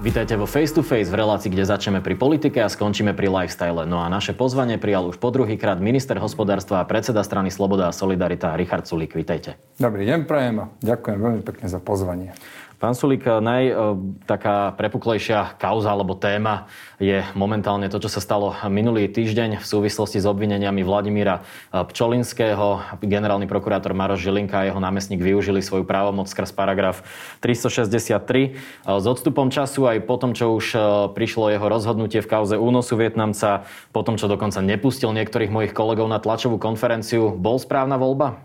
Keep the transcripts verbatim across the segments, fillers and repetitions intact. Vítajte vo Face to Face v relácii, kde začneme pri politike a skončíme pri lifestyle. No a naše pozvanie prijal už po druhýkrát minister hospodárstva a predseda strany Sloboda a Solidarita Richard Sulik. Vítajte. Dobrý deň, prajem a ďakujem veľmi pekne za pozvanie. Pán Sulik, naj e, taká prepuklejšia kauza alebo téma je momentálne to, čo sa stalo minulý týždeň v súvislosti s obvineniami Vladimíra Pčolinského. Generálny prokurátor Maros Žilinka a jeho námestník využili svoju právomoc skrz paragraf tristošesťdesiattri. S odstupom času aj po tom, čo už prišlo jeho rozhodnutie v kauze únosu Vietnamca, po tom, čo dokonca nepustil niektorých mojich kolegov na tlačovú konferenciu, bol správna voľba?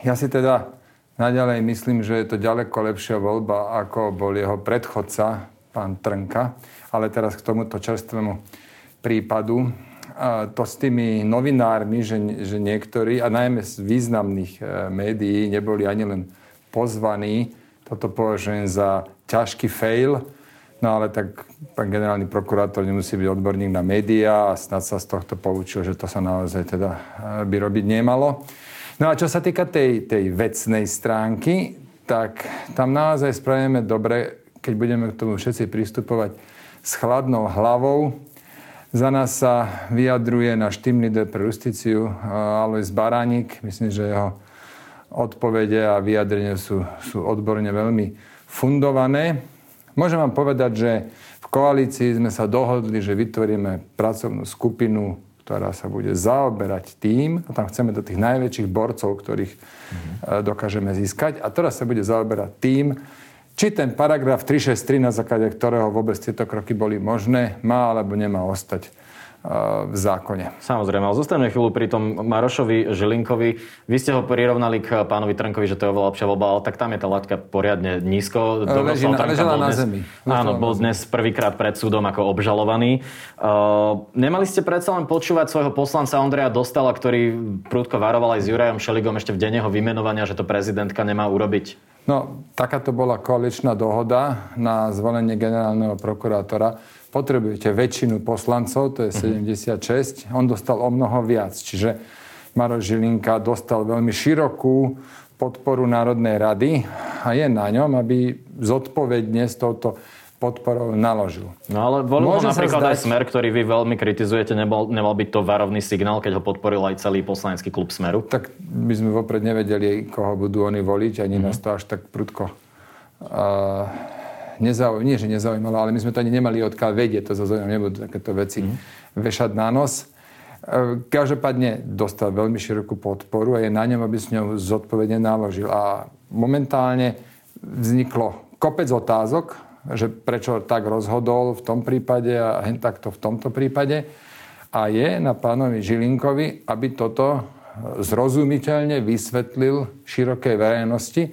Ja si teda... Naďalej myslím, že je to ďaleko lepšia voľba, ako bol jeho predchodca, pán Trnka. Ale teraz k tomuto čerstvému prípadu. A to s tými novinármi, že, že niektorí, a najmä z významných médií, neboli ani len pozvaní. Toto považujem za ťažký fail. No ale tak pán generálny prokurátor nemusí byť odborník na médiá a snad sa z tohto poučil, že to sa naozaj teda by robiť nemalo. No a čo sa týka tej, tej vecnej stránky, tak tam naozaj spravíme dobre, keď budeme k tomu všetci pristupovať s chladnou hlavou. Za nás sa vyjadruje náš tým líder pre justíciu Alojz Baránik. Myslím, že jeho odpovede a vyjadrenia sú, sú odborne veľmi fundované. Môžem vám povedať, že v koalícii sme sa dohodli, že vytvoríme pracovnú skupinu, ktorá sa bude zaoberať tým, a tam chceme do tých najväčších borcov, ktorých mm-hmm. dokážeme získať, a teraz sa bude zaoberať tým, či ten paragraf tristošesťdesiattri, na základe ktorého vôbec tieto kroky boli možné, má alebo nemá ostať v zákone. Samozrejme, ale zostaneme chvíľu pri tom Marošovi Žilinkovi. Vy ste ho prirovnali k pánovi Trnkovi, že to je oveľa lepšia voľba, ale tak tam je tá laťka poriadne nízko. Leží, ležela na dnes, zemi. Áno, bol dnes prvýkrát pred súdom ako obžalovaný. Uh, nemali ste predsa len počúvať svojho poslanca Ondreja Dostala, ktorý prudko varoval aj s Jurajom Šeligom ešte v deň jeho vymenovania, že to prezidentka nemá urobiť? No, taká to bola koaličná dohoda na zvolenie generálneho prokurátora. Potrebujete väčšinu poslancov, to je sedemdesiatšesť. On dostal o mnoho viac. Čiže Maros Žilinka dostal veľmi širokú podporu Národnej rady a je na ňom, aby zodpovedne s touto podporou naložil. No ale volil ho napríklad zdať... aj Smer, ktorý vy veľmi kritizujete. Nebol, nemal byť to varovný signál, keď ho podporil aj celý poslanecký klub Smeru? Tak by sme vopred nevedeli, koho budú oni voliť. Ani mm-hmm. nás to až tak prudko... Uh... Nezau... Nie, že nezaujímalo, ale my sme to ani nemali odkiaľ vedieť, to sa zaujímavé, nebudú takéto veci mm. vešať na nos. Každopádne dostal veľmi širokú podporu a je na ňom, aby s ňou zodpovedne naložil. A momentálne vzniklo kopec otázok, že prečo tak rozhodol v tom prípade a hen takto v tomto prípade. A je na pánovi Žilinkovi, aby toto zrozumiteľne vysvetlil širokej verejnosti,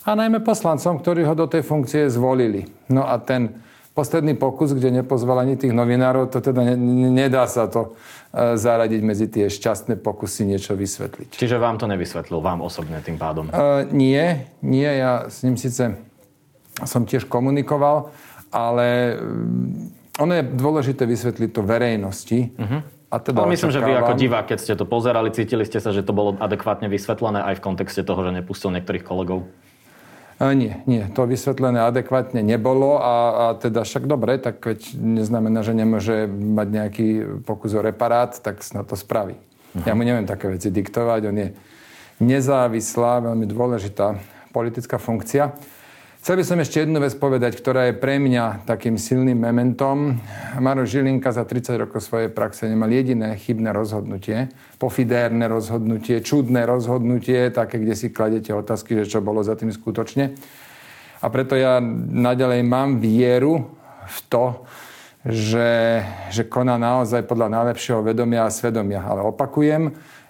a najmä poslancom, ktorí ho do tej funkcie zvolili. No a ten posledný pokus, kde nepozval ani tých novinárov, to teda ne, nedá sa to e, zaradiť medzi tie šťastné pokusy niečo vysvetliť. Čiže vám to nevysvetlil, vám osobne tým pádom? E, nie, nie, ja s ním síce som tiež komunikoval, ale ono je dôležité vysvetliť to verejnosti. Uh-huh. A teda ale myslím, očakávam. Že vy ako divák, keď ste to pozerali, cítili ste sa, že to bolo adekvátne vysvetlené aj v kontexte toho, že nepustil niektorých kolegov? Nie, nie. To vysvetlené adekvátne nebolo a, a teda však dobre, tak veď neznamená, že nemôže mať nejaký pokus o reparát, tak snad to spraví. Aha. Ja mu neviem také veci diktovať. On je nezávislá, veľmi dôležitá politická funkcia. Chcel by som ešte jednu vec povedať, ktorá je pre mňa takým silným mementom. Maros Žilinka za tridsať rokov svojej praxe nemal jediné chybné rozhodnutie, pofidérne rozhodnutie, čudné rozhodnutie, také, kde si kladete otázky, že čo bolo za tým skutočne. A preto ja naďalej mám vieru v to, že, že koná naozaj podľa najlepšieho vedomia a svedomia. Ale opakujem,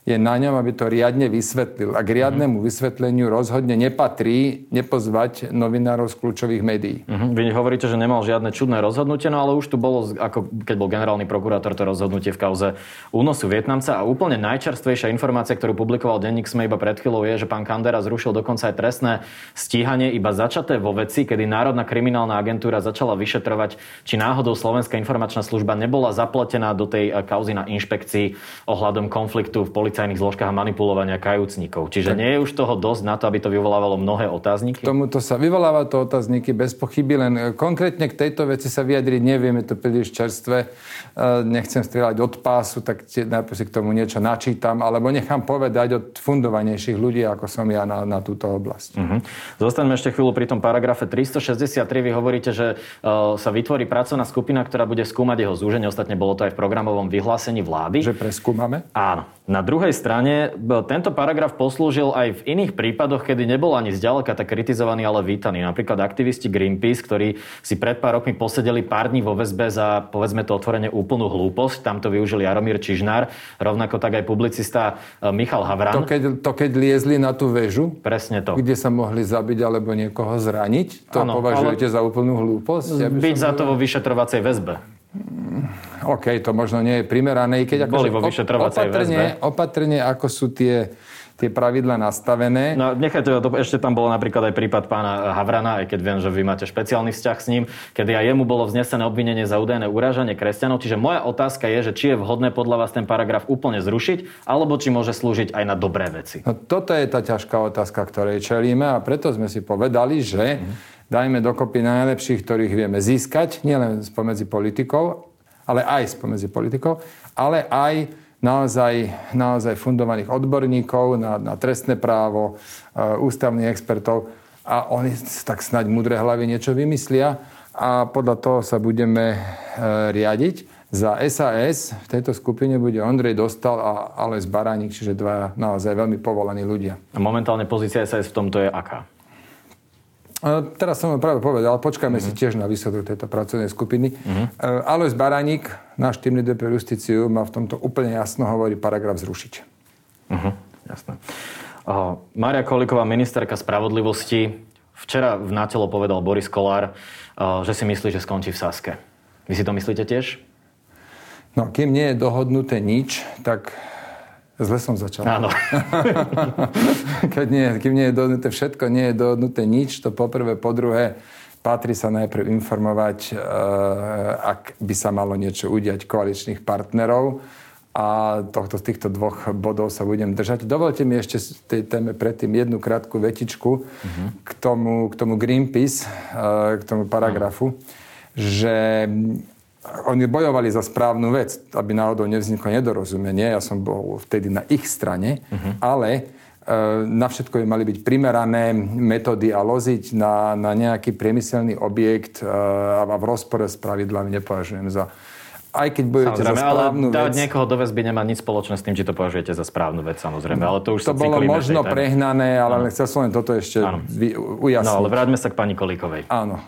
je na ňom, aby to riadne vysvetlil. A k riadnemu vysvetleniu rozhodne nepatrí nepozvať novinárov z kľúčových médií. Uh-huh. Vy hovoríte, že nemal žiadne čudné rozhodnutie, no ale už tu bolo, ako keď bol generálny prokurátor, to rozhodnutie v kauze únosu Vietnamca. A úplne najčerstvejšia informácia, ktorú publikoval denník SME iba pred chvíľou, je, že pán Kandera zrušil dokonca aj trestné stíhanie iba začaté vo veci, kedy Národná kriminálna agentúra začala vyšetrovať, či náhodou Slovenská informačná služba nebola zapletená do tej kauzy na inšpekcii ohľadom konfliktu v polícii tajných zložkách a manipulovania kajúcnikov. Čiže tak. Nie je už toho dosť na to, aby to vyvolávalo mnohé otázniky? K tomuto sa vyvoláva to otázniky bez pochyby, len konkrétne k tejto veci sa vyjadriť neviem, je to príliš čerstvé. Nechcem strieľať od pásu, tak najprv si k tomu niečo načítam, alebo nechám povedať od fundovanejších ľudí, ako som ja na, na túto oblasť. Uh-huh. Zostaňme ešte chvíľu pri tom paragrafe tristošesťdesiattri. Vy hovoríte, že uh, sa vytvorí pracovná skupina, ktorá bude skúmať jeho zúženie. Ostatne bolo to aj v programovom vyhlásení vlády. Že preskúmame? Áno. Na druhej strane, tento paragraf poslúžil aj v iných prípadoch, kedy nebol ani zďaleka tak kritizovaný, ale vítaný. Napríklad aktivisti Greenpeace, ktorí si pred pár rokmi posedeli pár dní vo väzbe za, povedzme to otvorene, úplnú hlúposť. Tam to využil Jaromír Čižnár, rovnako tak aj publicista Michal Havran. To keď, to keď liezli na tú väžu, presne to, kde sa mohli zabiť alebo niekoho zraniť, to ano, považujete ale... za úplnú hlúposť? Ja byť za to vo vyšetrovacej väzbe. OK, to možno nie je primerané. Keď boli vo vyšetrovacej väzbe. Opatrne, ako sú tie, tie pravidlá nastavené. No, nechajte, ešte tam bolo napríklad aj prípad pána Havrana, aj keď viem, že vy máte špeciálny vzťah s ním, kedy aj jemu bolo vznesené obvinenie za údajné urážanie kresťanov. Čiže moja otázka je, že či je vhodné podľa vás ten paragraf úplne zrušiť, alebo či môže slúžiť aj na dobré veci. No, toto je tá ťažká otázka, ktorej čelíme, a preto sme si povedali, že dajme dokopy najlepších, ktorých vieme získať, nielen spomedzi politikov, ale aj spomedzi politikov, ale aj naozaj, naozaj fundovaných odborníkov na, na trestné právo, e, ústavných expertov, a oni tak snáď múdre hlavy niečo vymyslia a podľa toho sa budeme e, riadiť. Za es a es v tejto skupine bude Ondrej Dostál a Alojz Baránik, čiže dva naozaj veľmi povolaní ľudia. A momentálne pozícia es a es v tomto je aká? Teraz som vám práve povedal, počkáme uh-huh. si tiež na výsledok tejto pracovnej skupiny. Uh-huh. Alojz Baránik, náš tímny líder pre justíciu, má v tomto úplne jasno, hovorí paragraf zrušiť. Uh-huh. Jasné. Uh, Mária Kolíková, ministerka spravodlivosti, včera v natelo povedal Boris Kollár, uh, že si myslí, že skončí v Saske. Vy si to myslíte tiež? No, kým nie je dohodnuté nič, tak... Zle som začal. Áno. Keď nie, kým nie je dohodnuté všetko, nie je dohodnuté nič, to poprvé, po druhé, patrí sa najprv informovať, e, ak by sa malo niečo udiať, koaličných partnerov, a tohto, z týchto dvoch bodov sa budem držať. Dovolte mi ešte z tej téme predtým jednu krátku vetičku uh-huh. k tomu, k tomu Greenpeace, e, k tomu paragrafu, uh-huh. že... Oni bojovali za správnu vec, aby náhodou nevzniklo nedorozumenie. Ja som bol vtedy na ich strane, uh-huh. ale e, na všetko by mali byť primerané metódy a loziť na, na nejaký priemyselný objekt e, a v rozpore s pravidlami nepovažujem za... Aj keď bojujete samozrejme, za správnu vec... Samozrejme, ale niekoho do väzby nemá nič spoločné s tým, či to považujete za správnu vec, samozrejme. No, ale to už to bolo možno tej, prehnané, ale ano. Chcel som len toto ešte vy, ujasniť. No, ale vráťme sa k pani Kolíkovej. Áno.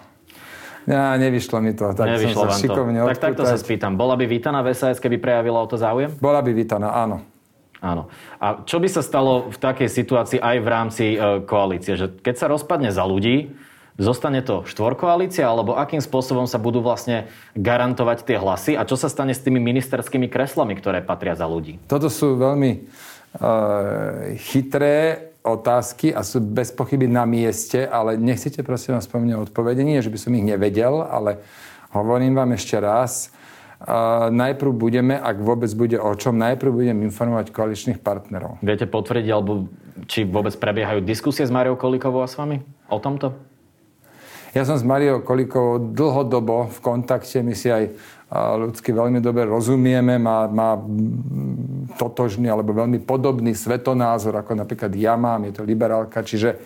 Ja, nevyšlo mi to. Tak nevyšlo som sa šikovne odpútať. Tak takto sa spýtam. Bola by vítaná v es a es, keby prejavila o to záujem? Bola by vítaná, áno. Áno. A čo by sa stalo v takej situácii aj v rámci e, koalície? Že keď sa rozpadne Za ľudí, zostane to štvorkoalícia? Alebo akým spôsobom sa budú vlastne garantovať tie hlasy? A čo sa stane s tými ministerskými kreslami, ktoré patria Za ľudí? Toto sú veľmi e, chytré otázky a sú bez pochyby na mieste, ale nechcete, prosím vás, spomínať odpovede. Nie, že by som ich nevedel, ale hovorím vám ešte raz. Uh, najprv budeme, ak vôbec bude o čom, najprv budem informovať koaličných partnerov. Viete potvrdiť, alebo či vôbec prebiehajú diskusie s Máriou Kolíkovou a s vami o tomto? Ja som s Máriou Kolíkovou dlhodobo v kontakte. My si aj ľudsky veľmi dobre rozumieme, má, má totožný alebo veľmi podobný svetonázor, ako napríklad ja mám, je to liberálka, čiže,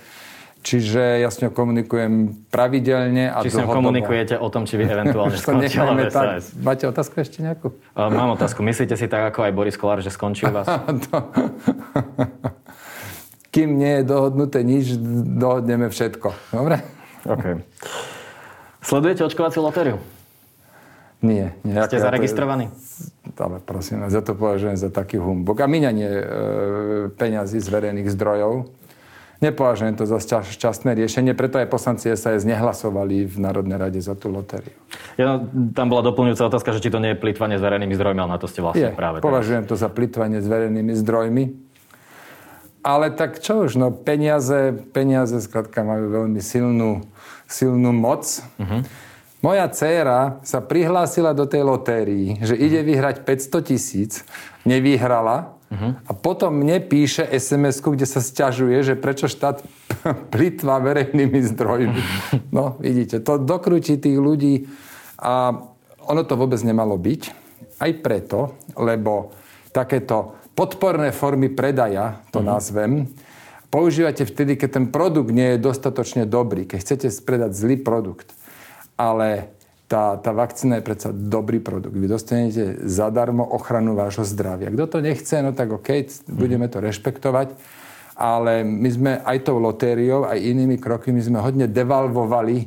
čiže ja s ňou komunikujem pravidelne a dlhodobo. Či s ňou komunikujete o tom, či vy eventuálne skončila v es a es? Máte otázku ešte nejakú? Uh, mám otázku. Myslíte si tak, ako aj Boris Kollár, že skončí vás? Kým nie je dohodnuté nič, dohodneme všetko. Dobre? OK. Sledujete očkovaciu lotériu? Nie. Nie. Ste zaregistrovaní? Je... ale prosím, ja to považujem za taký humbug. A míňanie e, peňazí z verejných zdrojov. Nepovažujem to za šťastné riešenie, preto aj poslanci es a es nehlasovali v Národnej rade za tú lotériu. Ja, tam bola doplňujúca otázka, že či to nie je plytvanie s verejnými zdrojmi, ale na to ste vlastne je, práve... Považujem tak. To za plytvanie s verejnými zdrojmi. Ale tak čo už, no peniaze, peniaze skrátka majú veľmi silnú, silnú moc. Uh-huh. Moja dcéra sa prihlásila do tej lotérii, že ide uh-huh. vyhrať päťsto tisíc, nevyhrala. Uh-huh. A potom mne píše es em esku, kde sa sťažuje, že prečo štát plytvá verejnými zdrojmi. No, vidíte, to dokrúti tých ľudí. A ono to vôbec nemalo byť. Aj preto, lebo takéto podporné formy predaja, to uh-huh. nazvem, používate vtedy, keď ten produkt nie je dostatočne dobrý. Keď chcete predať zlý produkt. Ale... Tá, tá vakcína je predsa dobrý produkt. Vy dostanete zadarmo ochranu vášho zdravia. Kto to nechce, no tak OK, budeme to rešpektovať. Ale my sme aj tou lotériou, aj inými krokmi sme hodne devalvovali e,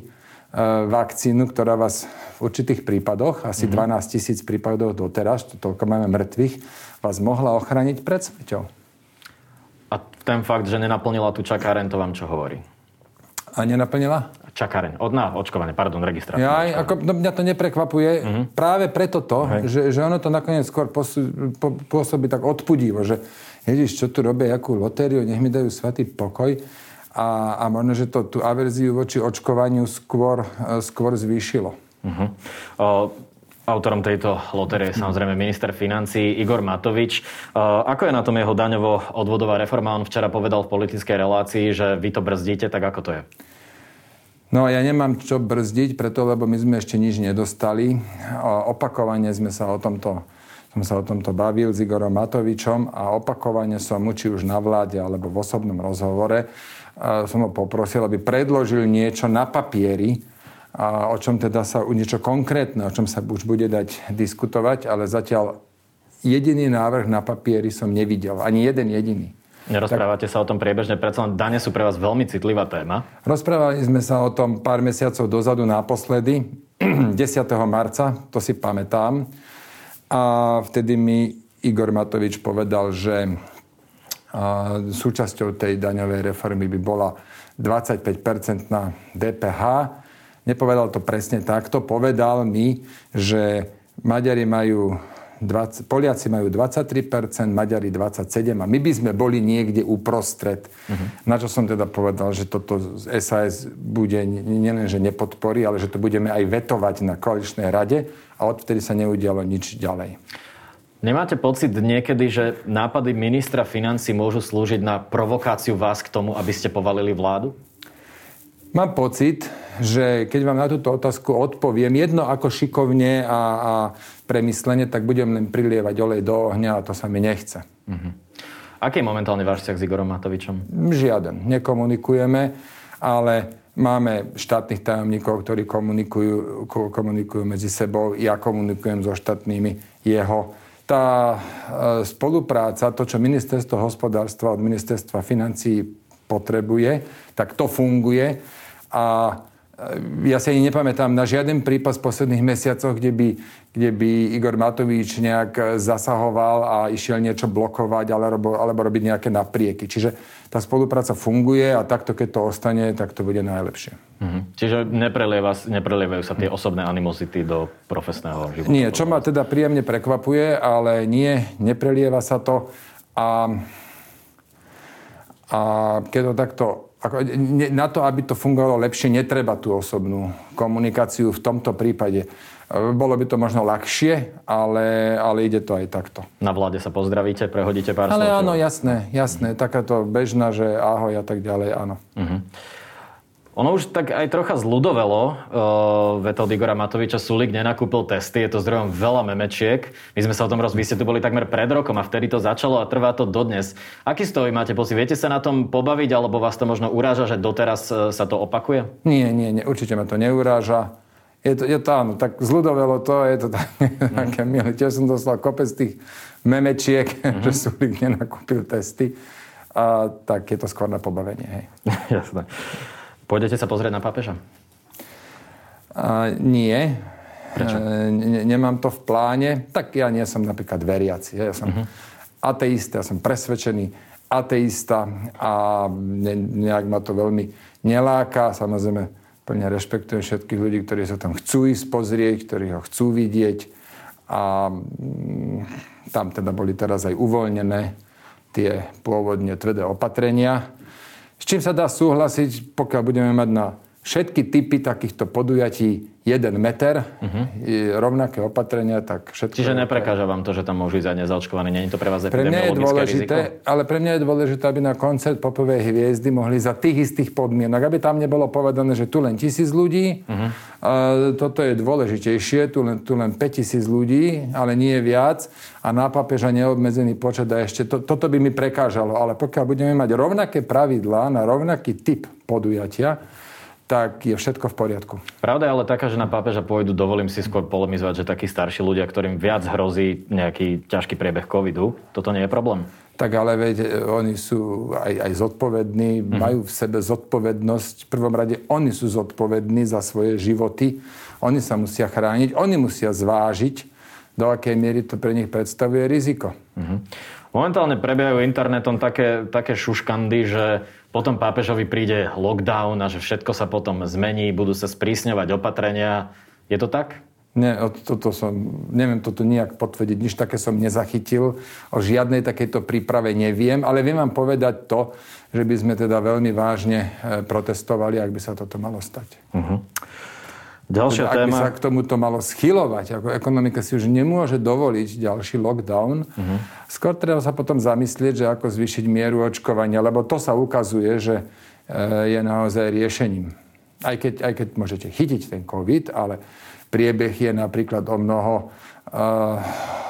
vakcínu, ktorá vás v určitých prípadoch, asi mm-hmm. dvanásť tisíc prípadov doteraz, toľko máme mŕtvych, vás mohla ochrániť pred smrťou. A ten fakt, že nenaplnila tú čakáreň, to vám čo hovorí? A nenaplnila? Čakareň, odná, očkovanie, pardon, registrácia. Ja, ako, no, mňa to neprekvapuje. Uh-huh. Práve preto to, uh-huh. že, že ono to nakoniec skôr posu, po, pôsobí tak odpudivo, že ježiš, čo tu robia, jakú lotériu, nech mi dajú svatý pokoj. A, a možno, že to tú averziu voči očkovaniu skôr, skôr zvýšilo. Uh-huh. O, autorom tejto lotérie je samozrejme minister financií Igor Matovič. Ako je na tom jeho daňovo-odvodová reforma? On včera povedal v politickej relácii, že vy to brzdíte, tak ako to je? No, ja nemám čo brzdiť, preto, lebo my sme ešte nič nedostali. Opakovane sme sa o tomto, som sa o tomto bavil s Igorom Matovičom a opakovane som mu, či už na vláde, alebo v osobnom rozhovore, som ho poprosil, aby predložil niečo na papieri, a o čom teda sa niečo konkrétne, o čom sa už bude dať diskutovať, ale zatiaľ jediný návrh na papieri som nevidel. Ani jeden jediný. Nerozprávate tak, sa o tom priebežne, preto len dane sú pre vás veľmi citlivá téma. Rozprávali sme sa o tom pár mesiacov dozadu naposledy, desiateho marca, to si pamätám. A vtedy mi Igor Matovič povedal, že súčasťou tej daňovej reformy by bola dvadsaťpäť percent na dé pé há. Nepovedal to presne takto, povedal mi, že Maďari majú... dvadsať, Poliaci majú dvadsaťtri percent, Maďari dvadsaťsedem percent a my by sme boli niekde uprostred. Uh-huh. Na čo som teda povedal, že toto es a es bude nielen, že nepodporí, ale že to budeme aj vetovať na koaličnej rade a odvtedy sa neudialo nič ďalej. Nemáte pocit niekedy, že nápady ministra financií môžu slúžiť na provokáciu vás k tomu, aby ste povalili vládu? Mám pocit, že keď vám na túto otázku odpoviem jedno ako šikovne a, a premyslene, tak budem len prilievať olej do ohňa a to sa mi nechce. Uh-huh. Aký je momentálne váš vzťah s Igorom Matovičom? Žiaden. Nekomunikujeme, ale máme štátnych tajomníkov, ktorí komunikujú, komunikujú medzi sebou. Ja komunikujem so štátnymi jeho. Tá e, spolupráca, to, čo ministerstvo hospodárstva od ministerstva financií potrebuje, tak to funguje. A ja si ani nepamätám na žiaden prípad z posledných mesiacov, kde by, kde by Igor Matovič nejak zasahoval a išiel niečo blokovať alebo, alebo robiť nejaké naprieky. Čiže tá spolupráca funguje a takto, keď to ostane, tak to bude najlepšie. Mhm. Čiže neprelieva, neprelievajú sa tie osobné animozity do profesného života? Nie, čo ma teda príjemne prekvapuje, ale nie, neprelieva sa to. A, a keď to takto... Ako, ne, na to, aby to fungovalo lepšie, netreba tú osobnú komunikáciu v tomto prípade. Bolo by to možno ľahšie, ale, ale ide to aj takto. Na vláde sa pozdravíte, prehodíte pár slov. Ale áno, jasné, jasné. Takáto bežná, že ahoj a tak ďalej, áno. Uh-huh. Ono už tak aj trocha zľudovelo, uh, veto od Igora Matoviča, Sulik nenakúpil testy, je to zdrojom veľa memečiek. My sme sa o tom rozbili, ste tu boli takmer pred rokom a vtedy to začalo a trvá to dodnes. Aký z toho máte pocit? Viete sa na tom pobaviť, alebo vás to možno uráža, že doteraz sa to opakuje? Nie, nie, nie, určite ma to neuráža. Je to, je to áno, tak zľudovelo to, je to tak, mm. také milé. Tiež som dostal kopec tých memečiek, mm-hmm. že Sulik nenakúpil testy. A tak je to skôr na pobavenie, hej. Jasné. Pôjdete sa pozrieť na pápeža? Uh, nie. Prečo? Ne, nemám to v pláne. Tak ja nie som napríklad veriaci. Ja som uh-huh. ateista, ja som presvedčený ateista a ne, nejak ma to veľmi neláka. Samozrejme, plne rešpektujem všetkých ľudí, ktorí sa tam chcú ísť pozrieť, ktorí ho chcú vidieť. A tam teda boli teraz aj uvoľnené tie pôvodne tvrdé opatrenia. S čím sa dá súhlasiť, pokiaľ budeme mať na všetky typy takýchto podujatí jeden meter, uh-huh. rovnaké opatrenia, tak všetko... Čiže neprekáža vám to, že tam môžu ísť aj nezaočkovaní? Nie je to pre vás epidemiologické riziko? Ale pre mňa je dôležité, aby na koncert popovej hviezdy mohli za tých istých podmienok. Aby tam nebolo povedané, že tu len tisíc ľudí. Uh-huh. Toto je dôležitejšie. Tu len, tu len päťtisíc ľudí, ale nie viac. A na papeža neobmedzený počet. A ešte to, toto by mi prekážalo. Ale pokiaľ budeme mať rovnaké pravidlá na rovnaký typ podujatia, tak je všetko v poriadku. Pravda je ale taká, že na pápeža pôjdu, dovolím si skôr polemizovať, že takí starší ľudia, ktorým viac hrozí nejaký ťažký priebeh covidu, toto nie je problém. Tak ale veď, oni sú aj, aj zodpovední, mm-hmm. majú v sebe zodpovednosť. V prvom rade oni sú zodpovední za svoje životy. Oni sa musia chrániť, oni musia zvážiť, do akej miery to pre nich predstavuje riziko. Mm-hmm. Momentálne prebiehajú internetom také, také šuškandy, že potom pápežovi príde lockdown a že všetko sa potom zmení, budú sa sprísňovať opatrenia. Je to tak? Nie, toto som, neviem toto nijak potvrdiť, nič také som nezachytil. O žiadnej takejto príprave neviem, ale viem vám povedať to, že by sme teda veľmi vážne protestovali, ak by sa toto malo stať. Uh-huh. Ďalšia teda, téma... Ak by sa k tomuto malo schylovať, ako ekonomika si už nemôže dovoliť ďalší lockdown, uh-huh. skôr treba sa potom zamyslieť, že ako zvýšiť mieru očkovania, lebo to sa ukazuje, že je naozaj riešením. Aj keď, aj keď môžete chytiť ten COVID, ale priebeh je napríklad o mnoho, uh,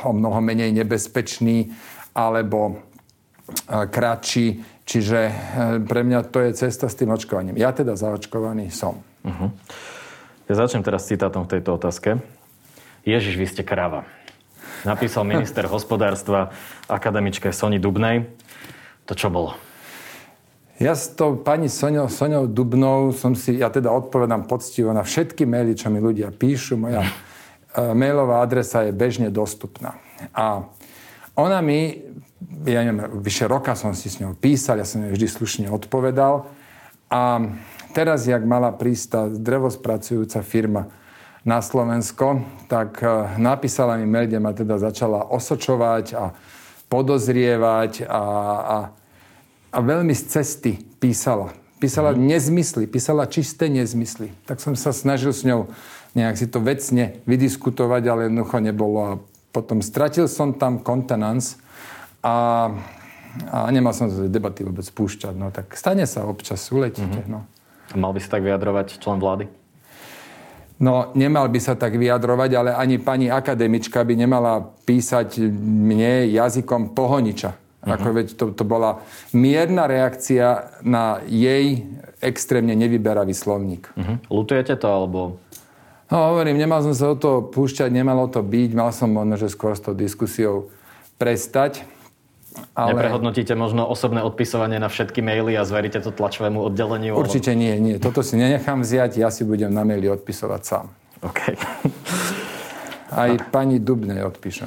o mnoho menej nebezpečný alebo uh, kratší. Čiže uh, pre mňa to je cesta s tým očkovaním. Ja teda zaočkovaný som. Uh-huh. Ja začnem teraz citátom v tejto otázke. Ježiš, vy ste krava. Napísal minister hospodárstva akademičke Soni Dubnej. To čo bolo? Ja s tou pani Soňou, Soňou Dubnou som si, ja teda odpovedám poctivo na všetky maily, čo mi ľudia píšu. Moja mailová adresa je bežne dostupná. A ona mi, ja neviem, vyše roka som si s ňou písal, ja som jej vždy slušne odpovedal. A teraz, jak mala prísť drevospracujúca firma na Slovensko, tak napísala mi mail, kde ma teda začala osočovať a podozrievať a, a, a veľmi z cesty písala. Písala mm. nezmysly, písala čisté nezmysly. Tak som sa snažil s ňou nejak si to vecne vydiskutovať, ale jednoducho nebolo. A potom stratil som tam kontenans a, a nemal som debaty vôbec spúšťať. No tak stane sa občas, uletíte. Mm. No. Mal by sa tak vyjadrovať člen vlády? No, nemal by sa tak vyjadrovať, ale ani pani akademička by nemala písať mne jazykom pohoniča. Mm-hmm. Ako veď to, to bola mierna reakcia na jej extrémne nevyberavý slovník. Mm-hmm. Lutujete to, alebo... No, hovorím, nemal som sa o to púšťať, nemalo to byť, mal som možno, že skôr s tou diskusiou prestať. Ale... Neprehodnotíte možno osobné odpisovanie na všetky maily a zveríte to tlačovému oddeleniu? Určite nie, nie. Toto si nenechám vziať, ja si budem na maily odpisovať sám. OK. Aj pani Dubnej odpíšem.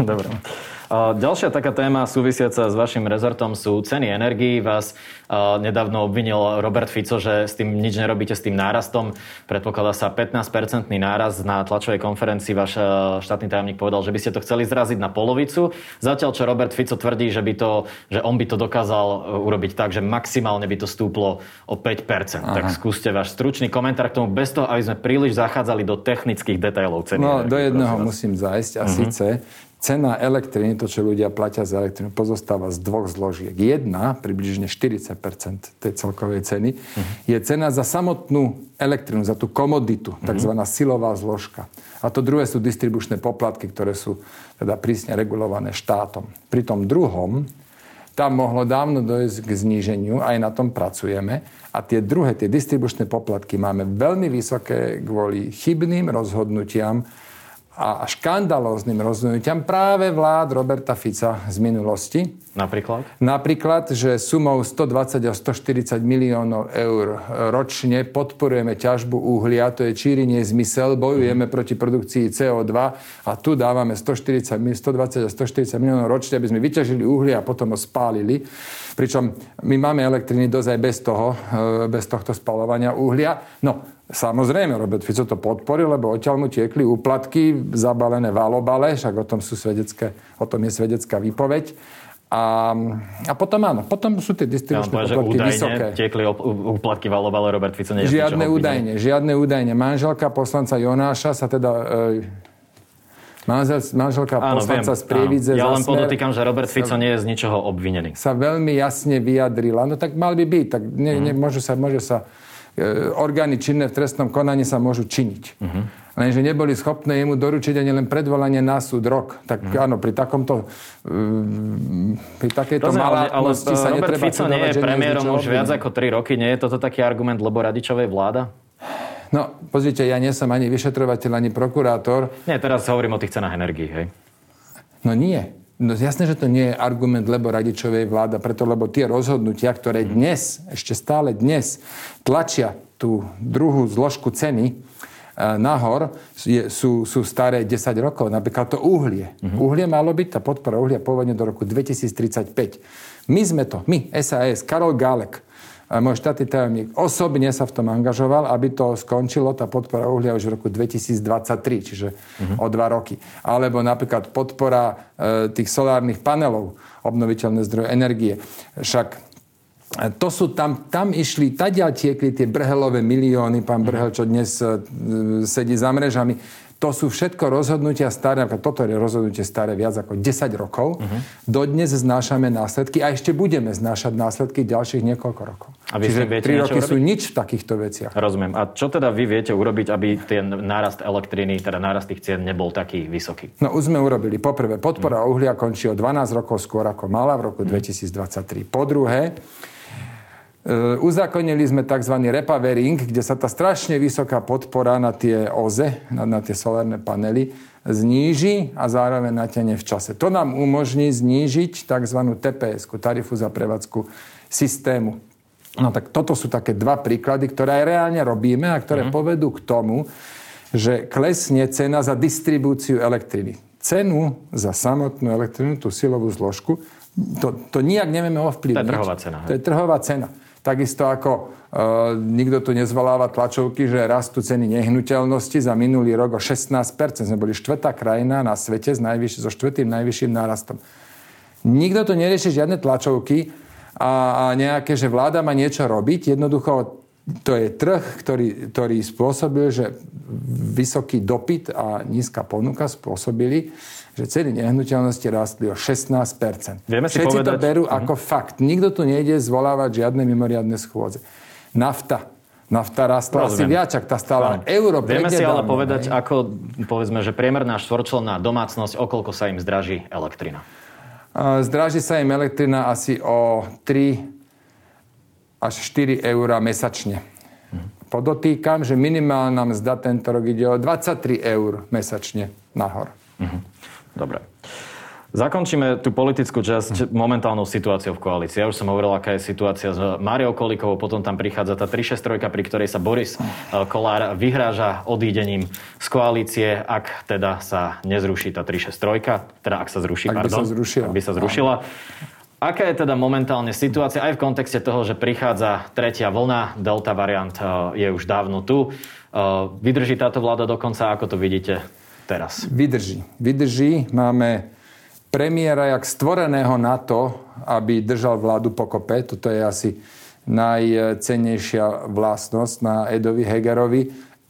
Dobre. Ďalšia taká téma súvisiaca s vašim rezortom sú ceny energií. Vás nedávno obvinil Robert Fico, že s tým nič nerobíte, s tým nárastom. Predpokladá sa pätnásťpercentný náraz. Na tlačovej konferencii váš štátny tajomník povedal, že by ste to chceli zraziť na polovicu. Zatiaľ, čo Robert Fico tvrdí, že, by to, že on by to dokázal urobiť tak, že maximálne by to stúplo o päť percent. Aha. Tak skúste váš stručný komentár k tomu, bez toho, aby sme príliš zachádzali do technických detailov ceny. No, energii, do jednoho musím zájsť a uh-huh. síce... Cena elektriny, to, čo ľudia platia za elektrinu, pozostáva z dvoch zložiek. Jedna, približne štyridsať percent tej celkovej ceny, uh-huh. je cena za samotnú elektrinu, za tú komoditu, uh-huh. takzvaná silová zložka. A to druhé sú distribučné poplatky, ktoré sú teda prísne regulované štátom. Pri tom druhom, tam mohlo dávno dojsť k zníženiu, aj na tom pracujeme. A tie druhé, tie distribučné poplatky máme veľmi vysoké kvôli chybným rozhodnutiam a škandalóznym rozhodnutiam práve vlád Roberta Fica z minulosti. Napríklad? Napríklad, že sumou stodvadsať až stoštyridsať miliónov eur ročne podporujeme ťažbu uhlia, to je číri nezmysel, bojujeme mm. proti produkcii cé ó dva a tu dávame stodvadsať až stoštyridsať miliónov ročne, aby sme vyťažili uhlie a potom ho spálili. Pričom my máme elektriny dosť aj bez toho, bez tohto spalovania uhlia. No, samozrejme, Robert Fico to podporil, lebo odtiaľ mu tiekli úplatky, zabalené v alobale, však o tom sú svedecké, o tom je svedecká výpoveď. A, a potom áno, potom sú tie distribučné ja, poplatky vysoké. Tiekli úplatky v alobale, Robert Fico nejazdí. Žiadne údajne, žiadne údajne. Manželka poslanca Jonáša sa teda... E, Manželka áno, poslanca viem, z Prievidze. Ja len podotýkam, že Robert Fico sa, nie je z ničoho obvinený. Sa veľmi jasne vyjadrila. No tak mal by byť. Tak ne, mm. ne, môžu sa... Môžu sa orgány činné v trestnom konaní sa môžu činiť. Uh-huh. Lenže neboli schopné jemu doručiť ani len predvolanie na súd rok. Tak uh-huh. áno, pri takomto pri takejto malátnosti sa Robert netreba Fico nie je premiérom už viac ako tri roky. Nie je toto taký argument, lebo Radičovej vláda? No, pozrite, ja nie som ani vyšetrovateľ, ani prokurátor. Nie, teraz hovorím o tých cenách energií, hej? No nie. No jasné, že to nie je argument, lebo Radičovej vláda, preto lebo tie rozhodnutia, ktoré dnes, ešte stále dnes, tlačia tú druhú zložku ceny e, nahor, je, sú, sú staré desať rokov. Napríklad to uhlie. Uh-huh. Uhlie malo byť, tá podpora uhlia pôvodne do roku dvetisíctridsaťpäť. My sme to, my, es á es, Karol Gálek, môj štátny tajomník, osobne sa v tom angažoval, aby to skončilo, tá podpora uhlia už v roku dvetisícdvadsaťtri, čiže uh-huh. o dva roky. Alebo napríklad podpora e, tých solárnych panelov, obnoviteľné zdroje energie. Však e, to sú tam, tam išli, tadiaľ tiekli tie Brhelové milióny, pán Brhel, čo dnes e, sedí za mrežami. To sú všetko rozhodnutia staré, napríklad toto je rozhodnutie staré viac ako desať rokov. Uh-huh. Dodnes znášame následky a ešte budeme znášať následky ďalších niekoľko rokov. A vy čiže tri roky urobiť? Sú nič v takýchto veciach. Rozumiem. A čo teda vy viete urobiť, aby ten nárast elektriny, teda nárast tých cien nebol taký vysoký? No už sme urobili. Poprvé, podpora uh-huh. uhlia končí o dvanásť rokov skôr ako mala v roku dvetisícdvadsaťtri. Po druhé, Uh, uzakonili sme tzv. Repowering, kde sa tá strašne vysoká podpora na tie ó zet é, na, na tie solárne panely, zníži a zároveň natiahne v čase. To nám umožní znížiť tzv. té pé esku, tarifu za prevádzku systému. No tak toto sú také dva príklady, ktoré aj reálne robíme a ktoré mm. povedú k tomu, že klesne cena za distribúciu elektriny. Cenu za samotnú elektrinu, tú silovú zložku, to, to nijak nevieme ovplyvniť. To je trhová cena. To je trhová cena. Takisto ako e, nikto tu nezvaláva tlačovky, že rastú ceny nehnuteľnosti za minulý rok o šestnásť percent. Sme boli štvrtá krajina na svete s najvyšším, so štvrtým najvyšším nárastom. Nikto tu nerieši žiadne tlačovky a, a nejaké, že vláda má niečo robiť. Jednoducho to je trh, ktorý, ktorý spôsobil, že vysoký dopyt a nízka ponuka spôsobili, že ceny nehnuteľnosti rástli o šestnásť percent. Vieme si všetci povedať... to berú uh-huh. ako fakt. Nikto tu nejde zvolávať žiadne mimoriadne schôdze. Nafta. Nafta rastla asi viac, ak tá stála euro. Vieme si ale povedať, ne? Ako povedzme, že priemerná štvorčlenná domácnosť, okoľko sa im zdraží elektrina? Zdraží sa im elektrina asi o tri až štyri eurá mesačne. Podotýkam, že minimálna mzda tento rok ide o dvadsaťtri eur mesačne nahor. Dobre. Zakončíme tú politickú časť momentálnou situáciou v koalícii. Ja už som hovoril, aká je situácia s Máriou Kolíkovou, potom tam prichádza tá tri šesť tri, pri ktorej sa Boris Kollár vyhráža odídením z koalície, ak teda sa nezruší tá tri šesť tri, teda ak sa zruší, ak pardon, by sa zrušila. Ak by sa zrušila. Aká je teda momentálne situácia aj v kontexte toho, že prichádza tretia vlna, delta variant je už dávno tu. Vydrží táto vláda dokonca, ako to vidíte teraz? Vydrží. Vydrží. Máme premiéra jak stvoreného na to, aby držal vládu pokope. Toto je asi najcennejšia vlastnosť na Edovi Hegerovi.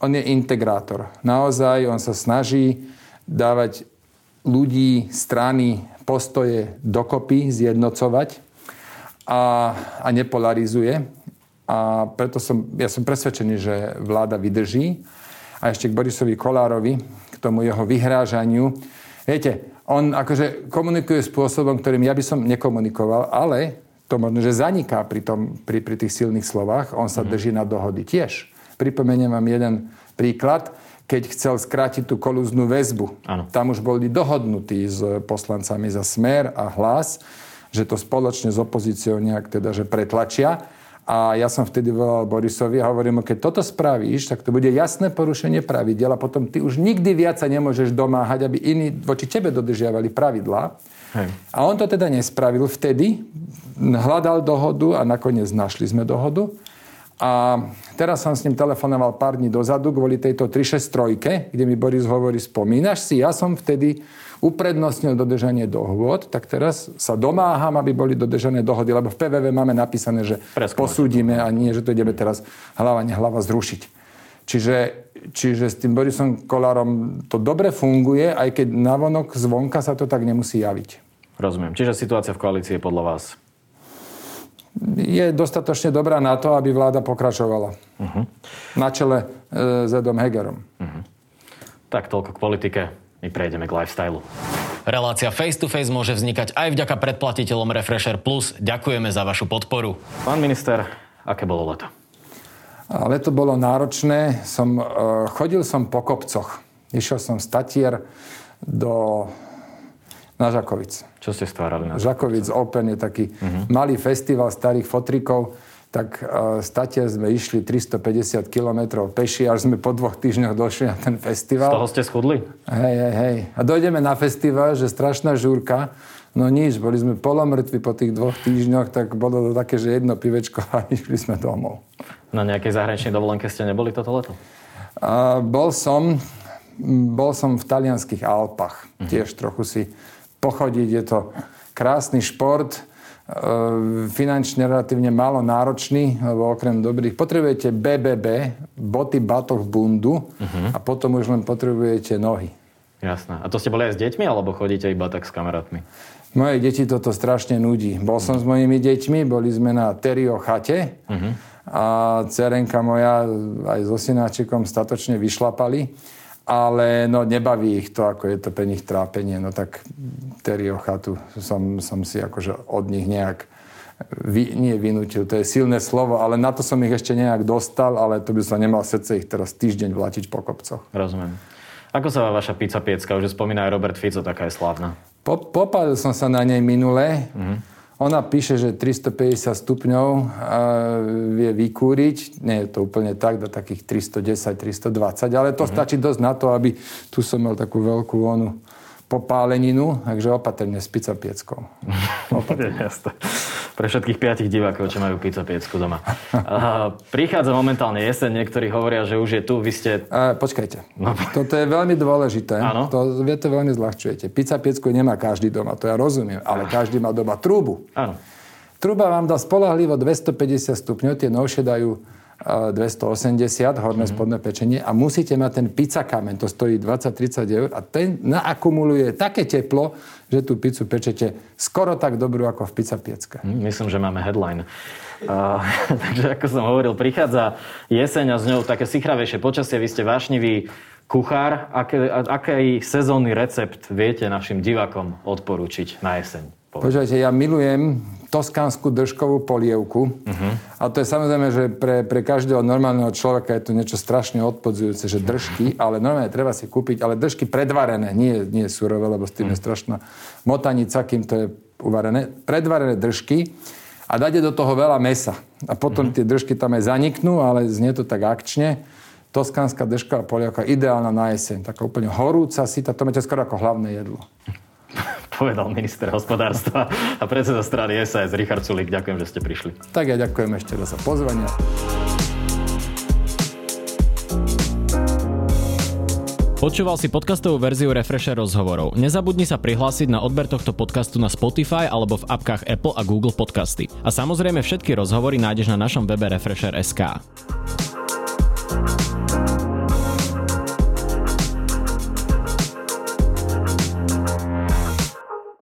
On je integrátor. Naozaj on sa snaží dávať ľudí, strany, postoje dokopy, zjednocovať a, a nepolarizuje. A preto som, ja som presvedčený, že vláda vydrží. A ešte k Borisovi Kollárovi, k tomu jeho vyhrážaniu. Viete, on akože komunikuje spôsobom, ktorým ja by som nekomunikoval, ale to možno, že zaniká pri, tom, pri, pri tých silných slovách. On sa mm-hmm. drží na dohody tiež. Pripomeniem vám jeden príklad. keď chcel skrátiť tú kolúznú väzbu. Áno. Tam už boli dohodnutí s poslancami za Smer a Hlas, že to spoločne s opozíciou nejak teda, že pretlačia. A ja som vtedy volal Borisovi a hovorím, keď toto spravíš, tak to bude jasné porušenie pravidel a potom ty už nikdy viac sa nemôžeš domáhať, aby iní voči tebe dodržiavali pravidlá. Hej. A on to teda nespravil vtedy. Hľadal dohodu a nakoniec našli sme dohodu. A teraz som s ním telefonoval pár dní dozadu kvôli tejto tri šesť tri, kde mi Boris hovorí, spomínaš si, ja som vtedy uprednostnil dodržanie dohôd, tak teraz sa domáham, aby boli dodržané dohody, lebo v pé vé vé máme napísané, že Preskúmať. posúdime a nie, že to ideme teraz hlava nehlava zrušiť. Čiže, čiže s tým Borisom Kollárom to dobre funguje, aj keď navonok zvonka sa to tak nemusí javiť. Rozumiem. Čiže situácia v koalícii je podľa vás je dostatočne dobrá na to, aby vláda pokračovala. Uh-huh. Na čele e, s Edom Hegerom. Uh-huh. Tak toľko k politike. My prejdeme k lifestyle. Relácia face to face môže vznikať aj vďaka predplatiteľom Refresher Plus. Ďakujeme za vašu podporu. Pán minister, aké bolo leto? Leto bolo náročné. Som, e, chodil som po kopcoch. Išiel som z Tatier do... na Žakovic. Čo ste stvárali na Žakovic? Žakovic Open je taký uh-huh. malý festival starých fotrikov. Tak e, z Tatier sme išli tristopäťdesiat kilometrov peši, až sme po dvoch týždňoch došli na ten festival. Z toho ste schudli? Hej, hej, hej. A dojdeme na festival, že strašná žúrka. No nič, boli sme polomrtví po tých dvoch týždňoch, tak bolo to také, že jedno pivečko a išli sme domov. Na nejakej zahraničnej dovolenke ste neboli toto leto? E, bol som, bol som v talianských Alpách. Uh-huh. Tiež trochu si pochodiť, je to krásny šport, finančne relatívne málo náročný, lebo okrem dobrých potrebujete bé bé bé, boty, batoh, bundu uh-huh. a potom už len potrebujete nohy. Jasné. A to ste boli aj s deťmi, alebo chodíte iba tak s kamarátmi? Moje deti toto strašne nudí. Bol som uh-huh. s mojimi deťmi, boli sme na Terio chate uh-huh. a dcerenka moja aj so synáčikom statočne vyšlapali. Ale no, nebaví ich to, ako je to pre nich trápenie. No tak Terio chatu som, som si akože od nich nejak vy, nie vynútil. To je silné slovo, ale na to som ich ešte nejak dostal, ale to by som nemal srdce ich teraz týždeň vlátiť po kopcoch. Rozumiem. Ako sa vaša pizza piecka? Už spomína aj Robert Fico, taká je slávna. Po, popadil som sa na nej minule. Mhm. Ona píše, že tristopäťdesiat stupňov e, vie vykúriť. Nie je to úplne tak, do takých tristodesať, tristodvadsať, ale to mm-hmm. stačí dosť na to, aby tu som mal takú veľkú onu popáleninu, takže opatrne s pizza pieckou. Opatrne. Pre všetkých piatich divákov, čo majú pizza piecku doma. A prichádza momentálne jeseň, niektorí hovoria, že už je tu, vy ste... E, počkajte, no. Toto je veľmi dôležité. Áno? To, vie, to veľmi zľahčujete. Pizza piecku nemá každý doma, to ja rozumiem, ale Áno. každý má doma trúbu. Áno. Trúba vám dá spolahlivo dvestopäťdesiat stupňov, tie novšie dajú dvestoosemdesiat, horné mm-hmm. spodné pečenie a musíte mať ten pizza kameň, to stojí dvadsať tridsať eur a ten naakumuluje také teplo, že tú pizzu pečete skoro tak dobrú ako v pizza piecke. Myslím, že máme headline. Uh, takže ako som hovoril, prichádza jeseň a z ňou také sichravejšie počasie. Vy ste vášnivý kuchár. Aké, aký sezónny recept viete našim divákom odporúčiť na jeseň? Počujete, ja milujem toskánsku držkovú polievku. Uh-huh. A to je samozrejme, že pre, pre každého normálneho človeka je to niečo strašne odpudzujúce, že držky, ale normálne treba si kúpiť, ale držky predvarené, nie, nie surové, lebo s tým je strašná motanica, kým to je uvarené. Predvarené držky a dáte do toho veľa mesa. A potom uh-huh. tie držky tam aj zaniknú, ale znie to tak akčne. Toskánska držková polievka, ideálna na jeseň. Taká úplne horúca sita, to máte skoro ako hlavné jedlo. Povedal minister hospodárstva a predseda strany es a es Richard Sulik. Ďakujem, že ste prišli. Tak ja ďakujem ešte raz za pozvanie. Počúval si podcastovú verziu Refresher rozhovorov. Nezabudni sa prihlásiť na odber tohto podcastu na Spotify alebo v apkách Apple a Google Podcasty. A samozrejme všetky rozhovory nájdeš na našom webe refresher bodka es ká.